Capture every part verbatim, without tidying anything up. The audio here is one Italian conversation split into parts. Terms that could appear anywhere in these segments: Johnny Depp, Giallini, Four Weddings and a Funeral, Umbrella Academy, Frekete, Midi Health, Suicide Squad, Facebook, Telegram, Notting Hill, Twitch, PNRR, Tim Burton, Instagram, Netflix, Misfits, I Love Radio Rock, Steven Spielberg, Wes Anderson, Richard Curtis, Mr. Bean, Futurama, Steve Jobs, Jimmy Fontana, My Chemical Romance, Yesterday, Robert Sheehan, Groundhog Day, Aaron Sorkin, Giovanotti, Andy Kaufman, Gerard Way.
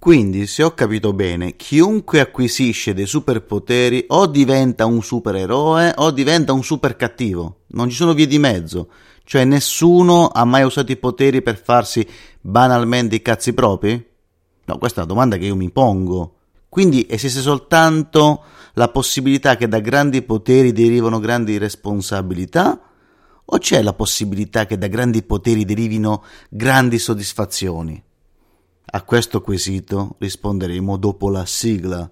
Quindi, se ho capito bene, chiunque acquisisce dei superpoteri o diventa un supereroe o diventa un supercattivo. Non ci sono vie di mezzo. Cioè, nessuno ha mai usato i poteri per farsi banalmente i cazzi propri? No, questa è una domanda che io mi pongo. Quindi esiste soltanto la possibilità che da grandi poteri derivano grandi responsabilità? O c'è la possibilità che da grandi poteri derivino grandi soddisfazioni? A questo quesito risponderemo dopo la sigla.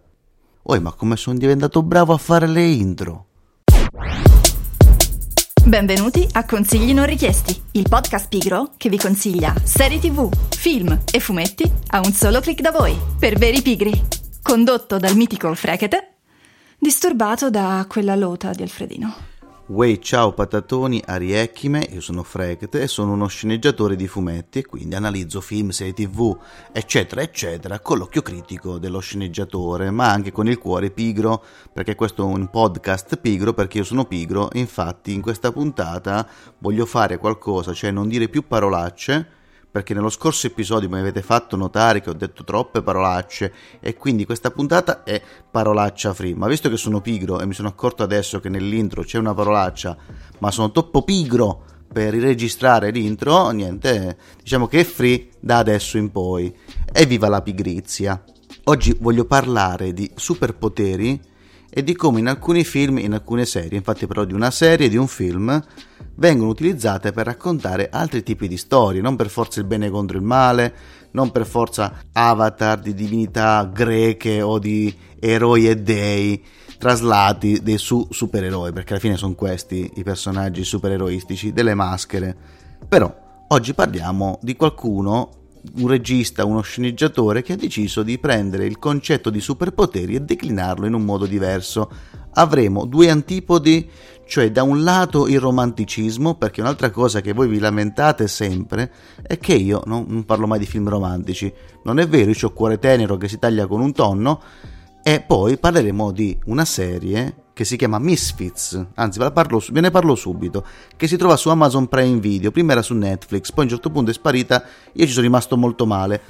Oi, ma come sono diventato bravo a fare le intro? Benvenuti a Consigli non richiesti, il podcast pigro che vi consiglia serie tv, film e fumetti a un solo click da voi, per veri pigri. Condotto dal mitico Frekete, disturbato da quella lota di Alfredino. Uè, ciao patatoni, ariecchime, io sono Frekete e sono uno sceneggiatore di fumetti e quindi analizzo film, serie tv, eccetera, eccetera, con l'occhio critico dello sceneggiatore, ma anche con il cuore pigro, perché questo è un podcast pigro, perché io sono pigro. Infatti in questa puntata voglio fare qualcosa, cioè non dire più parolacce, perché nello scorso episodio mi avete fatto notare che ho detto troppe parolacce e quindi questa puntata è parolaccia free. Ma visto che sono pigro e mi sono accorto adesso che nell'intro c'è una parolaccia, ma sono troppo pigro per riregistrare l'intro, niente, diciamo che è free da adesso in poi. Evviva la pigrizia! Oggi voglio parlare di superpoteri e di come in alcuni film, in alcune serie, infatti parlo di una serie e di un film, vengono utilizzate per raccontare altri tipi di storie, non per forza il bene contro il male, non per forza avatar di divinità greche o di eroi e dei traslati dei su supereroi, perché alla fine sono questi i personaggi supereroistici, delle maschere. Però oggi parliamo di qualcuno, un regista, uno sceneggiatore che ha deciso di prendere il concetto di superpoteri e declinarlo in un modo diverso. Avremo due antipodi, cioè da un lato il romanticismo, perché un'altra cosa che voi vi lamentate sempre è che io no, non parlo mai di film romantici. Non è vero, io ho cuore tenero che si taglia con un tonno. E poi parleremo di una serie che si chiama Misfits, anzi ve, la parlo, ve ne parlo subito, che si trova su Amazon Prime Video, prima era su Netflix, poi a un certo punto è sparita, io ci sono rimasto molto male.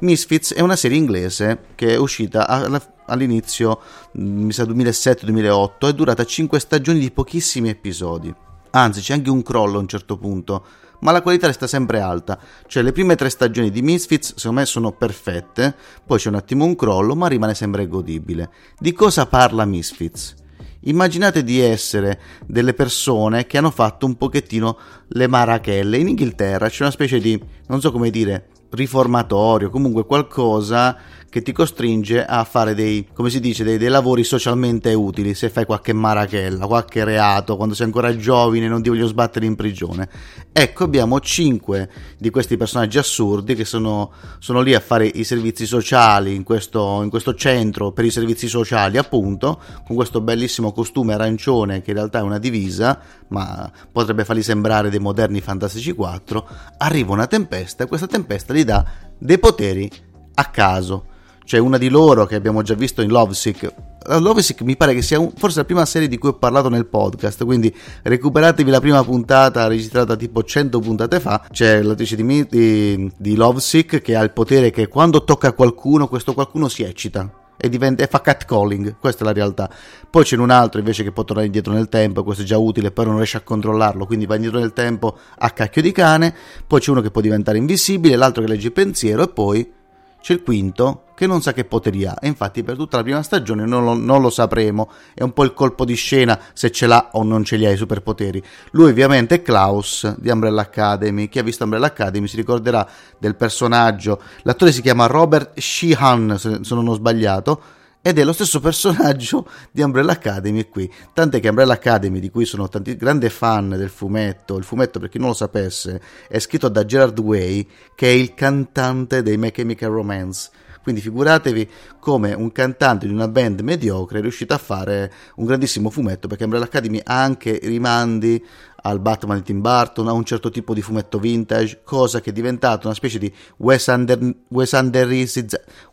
Misfits è una serie inglese che è uscita alla, all'inizio, mi sa duemilasette duemilaotto, è durata cinque stagioni di pochissimi episodi, anzi c'è anche un crollo a un certo punto, ma la qualità resta sempre alta, cioè le prime tre stagioni di Misfits secondo me sono perfette, poi c'è un attimo un crollo ma rimane sempre godibile. Di cosa parla Misfits? Immaginate di essere delle persone che hanno fatto un pochettino le marachelle. In Inghilterra c'è una specie di, non so come dire, riformatorio, comunque qualcosa che ti costringe a fare dei, come si dice, dei, dei lavori socialmente utili. Se fai qualche marachella, qualche reato, quando sei ancora giovane non ti voglio sbattere in prigione. Ecco, abbiamo cinque di questi personaggi assurdi che sono, sono lì a fare i servizi sociali in questo, in questo centro per i servizi sociali, appunto, con questo bellissimo costume arancione che in realtà è una divisa ma potrebbe farli sembrare dei moderni Fantastici quattro. Arriva una tempesta e questa tempesta gli dà dei poteri a caso. C'è una di loro che abbiamo già visto in Lovesick. Lovesick mi pare che sia un, forse la prima serie di cui ho parlato nel podcast, quindi recuperatevi la prima puntata registrata tipo cento puntate fa. C'è l'attrice di, di, di Lovesick che ha il potere che quando tocca qualcuno, questo qualcuno si eccita e, diventa, e fa catcalling. Questa è la realtà. Poi c'è un altro invece che può tornare indietro nel tempo, questo è già utile, però non riesce a controllarlo, quindi va indietro nel tempo a cacchio di cane. Poi c'è uno che può diventare invisibile, l'altro che legge il pensiero e poi c'è il quinto che non sa che poteri ha, e infatti per tutta la prima stagione non lo, non lo sapremo. È un po' il colpo di scena, se ce l'ha o non ce li ha i superpoteri. Lui ovviamente è Klaus di Umbrella Academy. Chi ha visto Umbrella Academy si ricorderà del personaggio. L'attore si chiama Robert Sheehan, se non ho sbagliato, ed è lo stesso personaggio di Umbrella Academy qui, tant'è che Umbrella Academy, di cui sono tanti grande fan del fumetto, il fumetto per chi non lo sapesse è scritto da Gerard Way, che è il cantante dei My Chemical Romance, quindi figuratevi come un cantante di una band mediocre è riuscito a fare un grandissimo fumetto, perché Umbrella Academy ha anche rimandi al Batman di Tim Burton, a un certo tipo di fumetto vintage, cosa che è diventata una specie di Wes Ander, Wes Anderizza,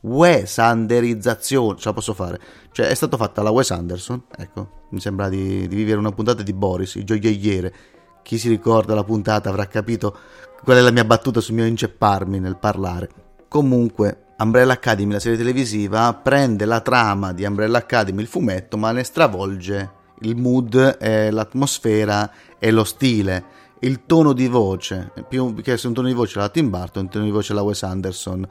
Wes Anderizzazione, ce la posso fare, cioè è stata fatta la Wes Anderson, ecco, mi sembra di, di vivere una puntata di Boris, il gioielliere. Chi si ricorda la puntata avrà capito qual è la mia battuta sul mio incepparmi nel parlare. Comunque Umbrella Academy, la serie televisiva, prende la trama di Umbrella Academy, il fumetto, ma ne stravolge il mood, eh, l'atmosfera e lo stile, il tono di voce, più che se un tono di voce la Tim Burton, un tono di voce la Wes Anderson,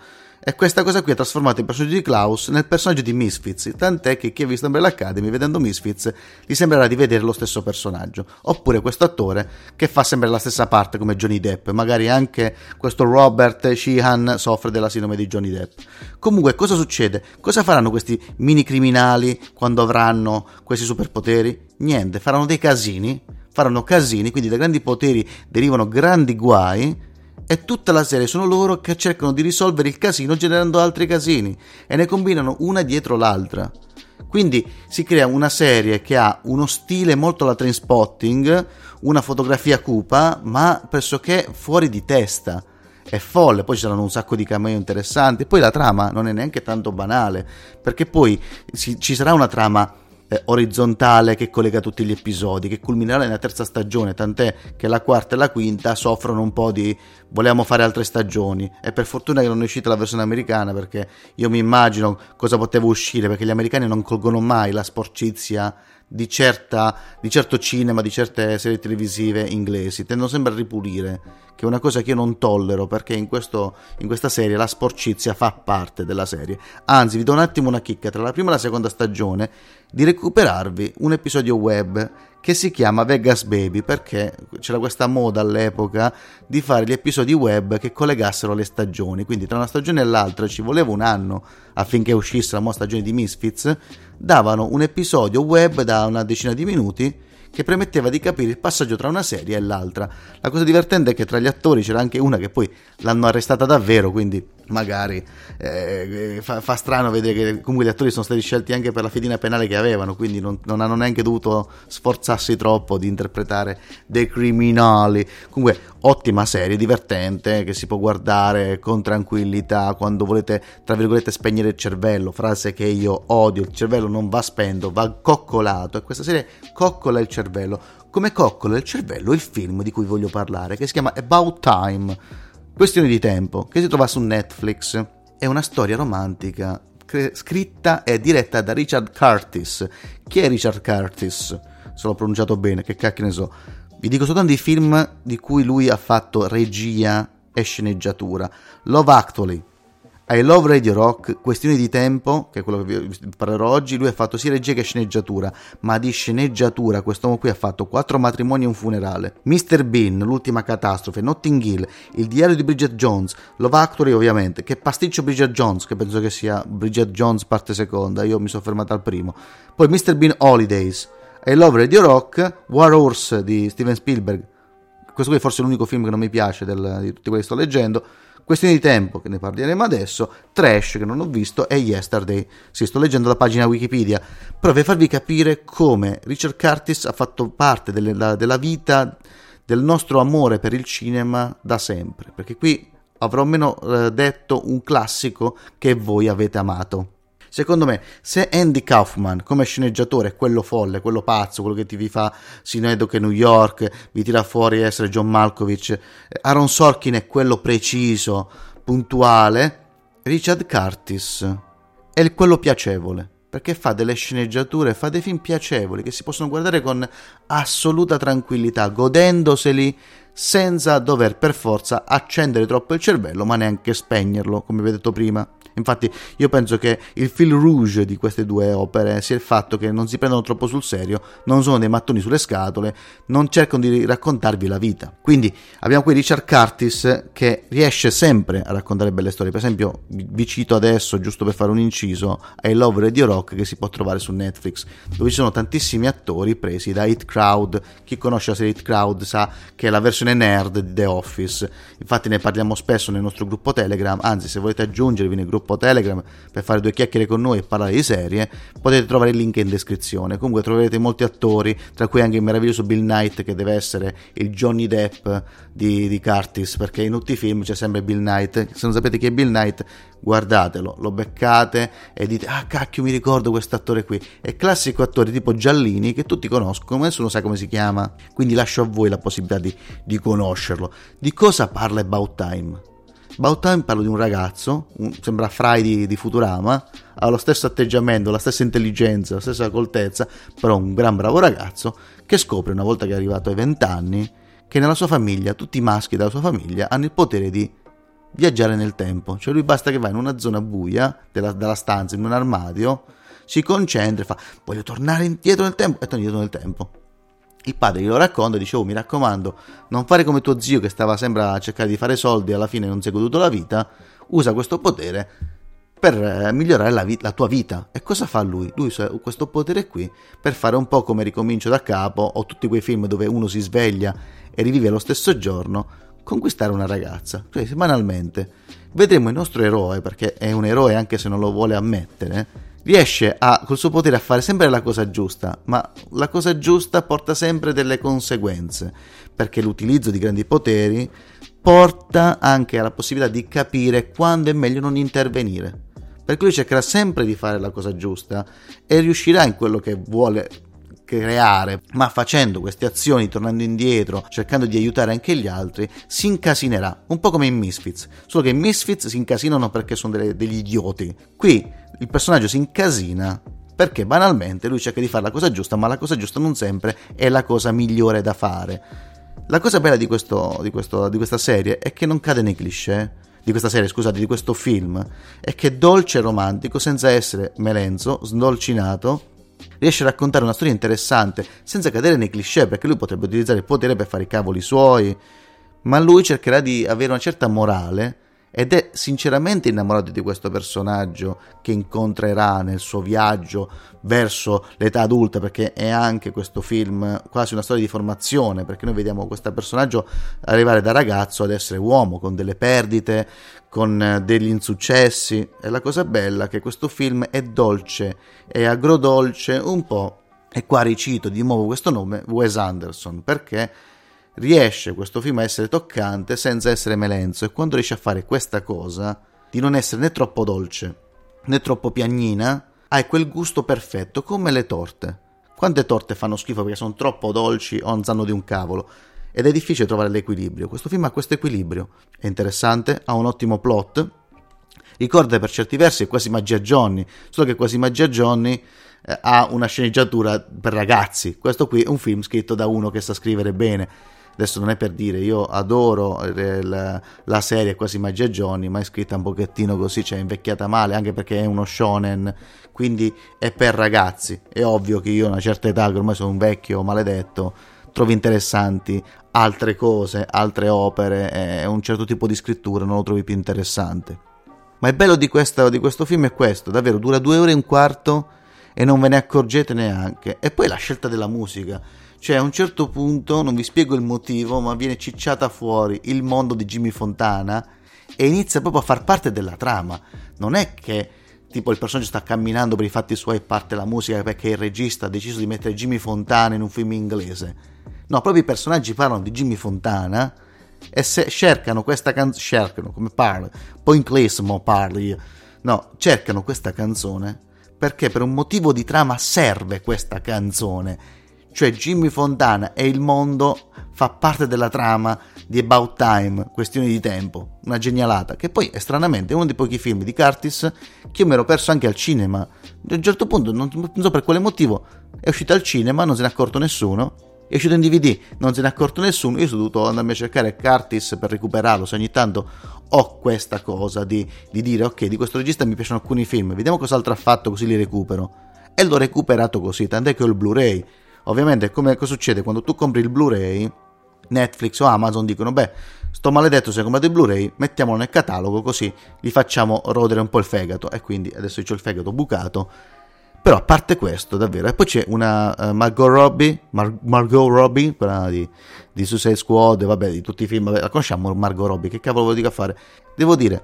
e questa cosa qui ha trasformato il personaggio di Klaus nel personaggio di Misfits, tant'è che chi ha visto Umbrella Academy vedendo Misfits gli sembrerà di vedere lo stesso personaggio, oppure questo attore che fa sempre la stessa parte come Johnny Depp, magari anche questo Robert Sheehan soffre della sindrome di Johnny Depp. Comunque cosa succede? Cosa faranno questi mini criminali quando avranno questi superpoteri? Niente, faranno dei casini, faranno casini, quindi da grandi poteri derivano grandi guai, e tutta la serie sono loro che cercano di risolvere il casino generando altri casini, e ne combinano una dietro l'altra. Quindi si crea una serie che ha uno stile molto alla Trainspotting, una fotografia cupa, ma pressoché fuori di testa. È folle, poi ci saranno un sacco di cameo interessanti, poi la trama non è neanche tanto banale, perché poi si, ci sarà una trama orizzontale che collega tutti gli episodi, che culminerà nella terza stagione, tant'è che la quarta e la quinta soffrono un po' di volevamo fare altre stagioni, e per fortuna che non è uscita la versione americana, perché io mi immagino cosa poteva uscire, perché gli americani non colgono mai la sporcizia di certa di certo cinema, di certe serie televisive inglesi, tendono sempre a ripulire, che è una cosa che io non tollero, perché in, questo, in questa serie la sporcizia fa parte della serie. Anzi, vi do un attimo una chicca: tra la prima e la seconda stagione di recuperarvi un episodio web che si chiama Vegas Baby, perché c'era questa moda all'epoca di fare gli episodi web che collegassero le stagioni, quindi tra una stagione e l'altra ci voleva un anno affinché uscisse la nuova stagione di Misfits. Davano un episodio web da una decina di minuti che permetteva di capire il passaggio tra una serie e l'altra. La cosa divertente è che tra gli attori c'era anche una che poi l'hanno arrestata davvero, quindi magari eh, fa, fa strano vedere che comunque gli attori sono stati scelti anche per la fedina penale che avevano, quindi non, non hanno neanche dovuto sforzarsi troppo di interpretare dei criminali. Comunque ottima serie, divertente, che si può guardare con tranquillità quando volete, tra virgolette, spegnere il cervello, frase che io odio, il cervello non va spento, va coccolato, e questa serie coccola il cervello, come coccola il cervello il film di cui voglio parlare, che si chiama About Time, Questione di tempo, che si trova su Netflix. È una storia romantica cre- scritta e diretta da Richard Curtis. Chi è Richard Curtis? Se l'ho pronunciato bene, che cacchio ne so. Vi dico soltanto i film di cui lui ha fatto regia e sceneggiatura: Love Actually, I Love Radio Rock, Questione di tempo, che è quello che vi parlerò oggi. Lui ha fatto sia regia che sceneggiatura, ma di sceneggiatura quest'uomo qui ha fatto Quattro matrimoni e un funerale, mister Bean, L'ultima catastrofe, Notting Hill, Il diario di Bridget Jones, Love Actually ovviamente, che pasticcio Bridget Jones, che penso che sia Bridget Jones parte seconda, io mi sono fermato al primo, poi mister Bean Holidays, I Love Radio Rock, War Horse di Steven Spielberg, questo qui è forse l'unico film che non mi piace del, di tutti quelli che sto leggendo, Questione di tempo, che ne parleremo adesso, Trash, che non ho visto, e Yesterday. Sì, sto leggendo la pagina Wikipedia, però per farvi capire come Richard Curtis ha fatto parte delle, la, della vita, del nostro amore per il cinema da sempre, perché qui avrò meno eh, detto un classico che voi avete amato. Secondo me, se Andy Kaufman come sceneggiatore è quello folle, quello pazzo, quello che ti vi fa Sinoedo che New York, vi tira fuori essere John Malkovich, Aaron Sorkin è quello preciso, puntuale, Richard Curtis è quello piacevole, perché fa delle sceneggiature, fa dei film piacevoli che si possono guardare con assoluta tranquillità, godendoseli senza dover per forza accendere troppo il cervello, ma neanche spegnerlo, come vi ho detto prima. Infatti io penso che il fil rouge di queste due opere sia il fatto che non si prendono troppo sul serio, non sono dei mattoni sulle scatole, non cercano di raccontarvi la vita. Quindi abbiamo qui Richard Curtis che riesce sempre a raccontare belle storie. Per esempio vi cito adesso, giusto per fare un inciso, I Love Radio Rock, che si può trovare su Netflix, dove ci sono tantissimi attori presi da Hit Crowd. Chi conosce la serie Hit Crowd sa che è la versione nerd di The Office, infatti ne parliamo spesso nel nostro gruppo Telegram. Anzi, se volete aggiungervi nel gruppo Telegram per fare due chiacchiere con noi e parlare di serie, potete trovare il link in descrizione. Comunque troverete molti attori, tra cui anche il meraviglioso Bill Knight, che deve essere il Johnny Depp di, di Curtis, perché in tutti i film c'è sempre Bill Knight. Se non sapete chi è Bill Knight, guardatelo, lo beccate e dite: ah cacchio, mi ricordo quest'attore qui. È classico attore tipo Giallini che tutti conoscono ma nessuno sa come si chiama, quindi lascio a voi la possibilità di, di conoscerlo. Di cosa parla About Time? About Time parlo di un ragazzo, un, sembra Fry di, di Futurama, ha lo stesso atteggiamento, la stessa intelligenza, la stessa coltezza, però un gran bravo ragazzo che scopre, una volta che è arrivato ai vent'anni, che nella sua famiglia, tutti i maschi della sua famiglia hanno il potere di viaggiare nel tempo. Cioè lui basta che va in una zona buia della, della stanza, in un armadio, si concentra e fa: voglio tornare indietro nel tempo, e torna indietro nel tempo. Il padre glielo racconta e dice: oh, mi raccomando, non fare come tuo zio che stava sempre a cercare di fare soldi e alla fine non si è goduto la vita, usa questo potere per migliorare la, vi- la tua vita. E cosa fa lui? Lui usa questo potere qui per fare un po' come Ricomincio da capo, o tutti quei film dove uno si sveglia e rivive lo stesso giorno, conquistare una ragazza. Cioè, semanalmente vedremo il nostro eroe, perché è un eroe anche se non lo vuole ammettere, riesce a, col suo potere, a fare sempre la cosa giusta, ma la cosa giusta porta sempre delle conseguenze, perché l'utilizzo di grandi poteri porta anche alla possibilità di capire quando è meglio non intervenire, perché lui cercherà sempre di fare la cosa giusta e riuscirà in quello che vuole creare, ma facendo queste azioni, tornando indietro, cercando di aiutare anche gli altri, si incasinerà, un po' come in Misfits, solo che in Misfits si incasinano perché sono delle, degli idioti. Qui il personaggio si incasina perché banalmente lui cerca di fare la cosa giusta, ma la cosa giusta non sempre è la cosa migliore da fare. La cosa bella di, questo, di, questo, di questa serie è che non cade nei cliché, di questa serie, scusate, di questo film, è che è dolce e romantico senza essere melenzo, sdolcinato. Riesce a raccontare una storia interessante senza cadere nei cliché, perché lui potrebbe utilizzare il potere per fare i cavoli suoi, ma lui cercherà di avere una certa morale ed è sinceramente innamorato di questo personaggio che incontrerà nel suo viaggio verso l'età adulta, perché è anche questo film quasi una storia di formazione, perché noi vediamo questo personaggio arrivare da ragazzo ad essere uomo, con delle perdite, con degli insuccessi. E la cosa bella è che questo film è dolce, è agrodolce un po', e qua ricito di nuovo questo nome, Wes Anderson, perché riesce questo film a essere toccante senza essere melenzo, e quando riesce a fare questa cosa di non essere né troppo dolce né troppo piagnina, ha quel gusto perfetto, come le torte. Quante torte fanno schifo perché sono troppo dolci o non sanno di un cavolo, ed è difficile trovare l'equilibrio. Questo film ha questo equilibrio, è interessante, ha un ottimo plot, ricorda per certi versi Quasi Magia Johnny, solo che Quasi Magia Johnny eh, ha una sceneggiatura per ragazzi, questo qui è un film scritto da uno che sa scrivere bene. Adesso non è per dire, io adoro la, la serie Quasi Magia Johnny, ma è scritta un pochettino così, cioè è invecchiata male, anche perché è uno shonen, quindi è per ragazzi. È ovvio che io a una certa età, che ormai sono un vecchio maledetto, trovo interessanti altre cose, altre opere, e un certo tipo di scrittura non lo trovi più interessante. Ma il bello di, questa, di questo film è questo, davvero dura due ore e un quarto e non ve ne accorgete neanche. E poi la scelta della musica, cioè a un certo punto, non vi spiego il motivo, ma viene cicciata fuori il mondo di Jimmy Fontana e inizia proprio a far parte della trama. Non è che tipo il personaggio sta camminando per i fatti suoi e parte la musica perché il regista ha deciso di mettere Jimmy Fontana in un film inglese, no, proprio i personaggi parlano di Jimmy Fontana e se cercano questa canzone, cercano come parlo, poi in inglese mo parlo io, no, cercano questa canzone perché per un motivo di trama serve questa canzone. Cioè Jimmy Fontana e il mondo fa parte della trama di About Time, Questione di tempo, una genialata, che poi è stranamente uno dei pochi film di Curtis che io mi ero perso anche al cinema. A un certo punto, non so per quale motivo, è uscito al cinema, non se ne è accorto nessuno, È uscito in D V D, non se n'è accorto nessuno, io sono dovuto andarmi a cercare Curtis per recuperarlo, se ogni tanto ho questa cosa di, di dire ok, di questo regista mi piacciono alcuni film, vediamo cos'altro ha fatto così li recupero, e l'ho recuperato così, tant'è che ho il Blu-ray. Ovviamente come cosa succede quando tu compri il Blu-ray, Netflix o Amazon dicono beh, sto maledetto se hai comprato il Blu-ray, mettiamolo nel catalogo così gli facciamo rodere un po' il fegato, e quindi adesso c'ho il fegato bucato. Però a parte questo, davvero, e poi c'è una uh, Margot Robbie, Mar- Margot Robbie, quella di, di Suicide Squad, vabbè, di tutti i film, vabbè, la conosciamo Margot Robbie, che cavolo vuol dire a fare? Devo dire,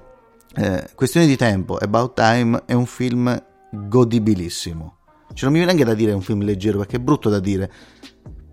eh, questione di tempo, About Time è un film godibilissimo. Cioè non mi viene anche da dire è un film leggero, perché è brutto da dire,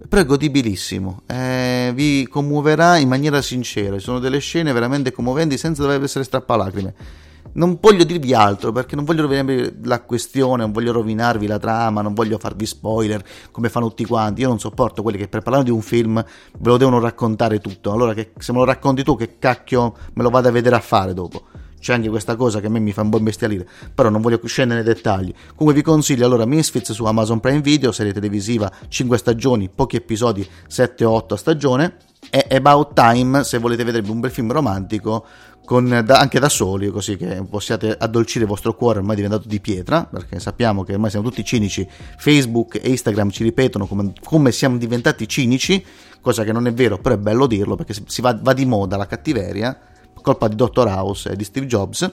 però è godibilissimo, eh, vi commuoverà in maniera sincera, ci sono delle scene veramente commoventi senza dover essere strappalacrime. Non voglio dirvi altro perché non voglio rovinarvi la questione, non voglio rovinarvi la trama, non voglio farvi spoiler come fanno tutti quanti. Io non sopporto quelli che per parlare di un film ve lo devono raccontare tutto. Allora che, se me lo racconti tu che cacchio me lo vado a vedere a fare dopo? C'è anche questa cosa che a me mi fa un po' imbestialire, però non voglio scendere nei dettagli. Comunque vi consiglio allora Misfits su Amazon Prime Video, serie televisiva, cinque stagioni, pochi episodi, sette otto a stagione, e About Time se volete vedervi un bel film romantico con, da, anche da soli, così che possiate addolcire il vostro cuore ormai diventato di pietra, perché sappiamo che ormai siamo tutti cinici, Facebook e Instagram ci ripetono come, come siamo diventati cinici, cosa che non è vero, però è bello dirlo perché si va, va di moda la cattiveria, colpa di Doctor House e di Steve Jobs.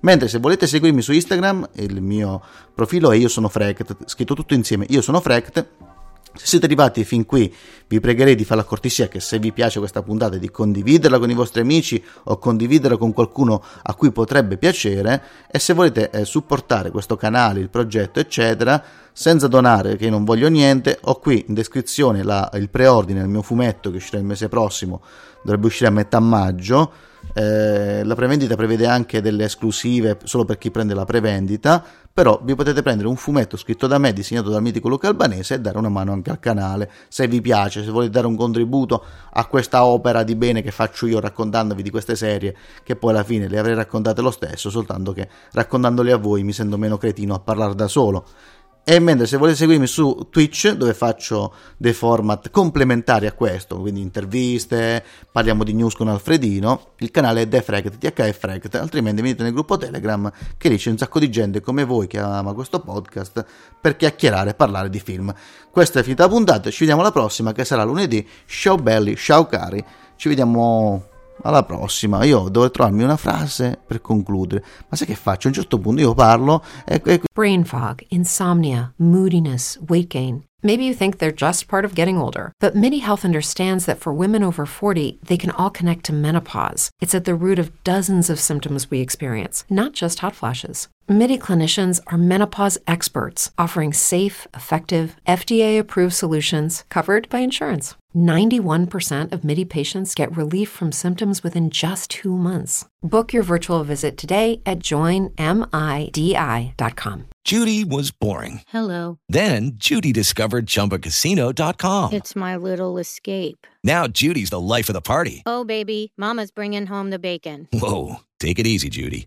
Mentre se volete seguirmi su Instagram, il mio profilo è io sono Frect, scritto tutto insieme, io sono Frect. Se siete arrivati fin qui vi pregherei di fare la cortesia che se vi piace questa puntata di condividerla con i vostri amici o condividerla con qualcuno a cui potrebbe piacere, e se volete eh, supportare questo canale, il progetto eccetera senza donare, che non voglio niente, ho qui in descrizione la, il preordine del mio fumetto che uscirà il mese prossimo, dovrebbe uscire a metà maggio. Eh, la prevendita prevede anche delle esclusive solo per chi prende la prevendita, però vi potete prendere un fumetto scritto da me, disegnato dal mitico Luca Albanese, e dare una mano anche al canale se vi piace, se volete dare un contributo a questa opera di bene che faccio io raccontandovi di queste serie che poi alla fine le avrei raccontate lo stesso, soltanto che raccontandole a voi mi sento meno cretino a parlare da solo. E mentre se volete seguirmi su Twitch, dove faccio dei format complementari a questo, quindi interviste, parliamo di news con Alfredino, il canale è TheFrect, THFrect, altrimenti venite nel gruppo Telegram che lì c'è un sacco di gente come voi che ama questo podcast per chiacchierare e parlare di film. Questa è finita la puntata, ci vediamo alla prossima che sarà lunedì, ciao belli, ciao cari, ci vediamo alla prossima. Io devo trovarmi una frase per concludere, ma sai che faccio? A un certo punto io parlo e, e... Brain fog, insomnia, moodiness, weight gain. Maybe you think they're just part of getting older, but Midi Health understands that for women over forty, they can all connect to menopause. It's at the root of dozens of symptoms we experience, not just hot flashes. Midi clinicians are menopause experts, offering safe, effective, F D A-approved solutions covered by insurance. ninety-one percent of Midi patients get relief from symptoms within just two months. Book your virtual visit today at join midi dot com. Judy was boring. Hello. Then Judy discovered chumba casino dot com. It's my little escape. Now Judy's the life of the party. Oh, baby, mama's bringing home the bacon. Whoa, take it easy, Judy.